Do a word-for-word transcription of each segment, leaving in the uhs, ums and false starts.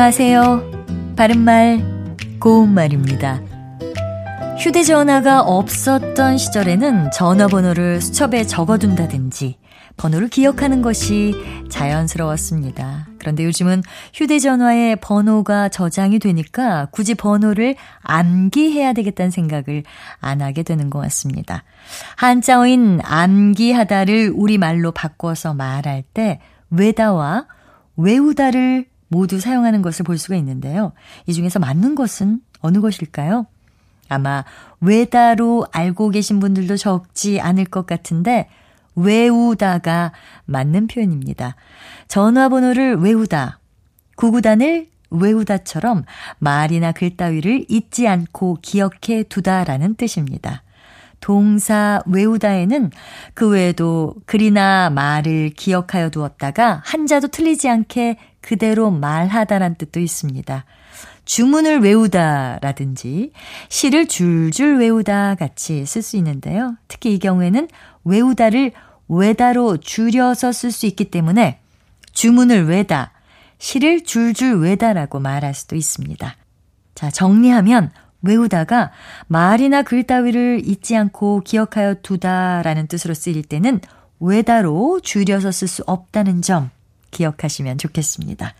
안녕하세요. 바른말, 고운말입니다. 휴대전화가 없었던 시절에는 전화번호를 수첩에 적어둔다든지 번호를 기억하는 것이 자연스러웠습니다. 그런데 요즘은 휴대전화에 번호가 저장이 되니까 굳이 번호를 암기해야 되겠다는 생각을 안 하게 되는 것 같습니다. 한자어인 암기하다를 우리말로 바꿔서 말할 때 외다와 외우다를 모두 사용하는 것을 볼 수가 있는데요. 이 중에서 맞는 것은 어느 것일까요? 아마 외다로 알고 계신 분들도 적지 않을 것 같은데 외우다가 맞는 표현입니다. 전화번호를 외우다, 구구단을 외우다처럼 말이나 글 따위를 잊지 않고 기억해 두다라는 뜻입니다. 동사 외우다에는 그 외에도 글이나 말을 기억하여 두었다가 한자도 틀리지 않게 그대로 말하다란 뜻도 있습니다. 주문을 외우다라든지 시를 줄줄 외우다 같이 쓸 수 있는데요. 특히 이 경우에는 외우다를 외다로 줄여서 쓸 수 있기 때문에 주문을 외다, 시를 줄줄 외다라고 말할 수도 있습니다. 자, 정리하면 외우다가 말이나 글 따위를 잊지 않고 기억하여 두다라는 뜻으로 쓰일 때는 외다로 줄여서 쓸 수 없다는 점 기억하시면 좋겠습니다.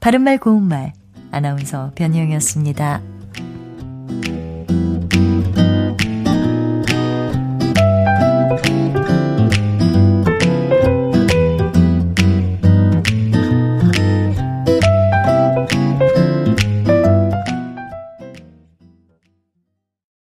바른말 고운말 아나운서 변희영이었습니다.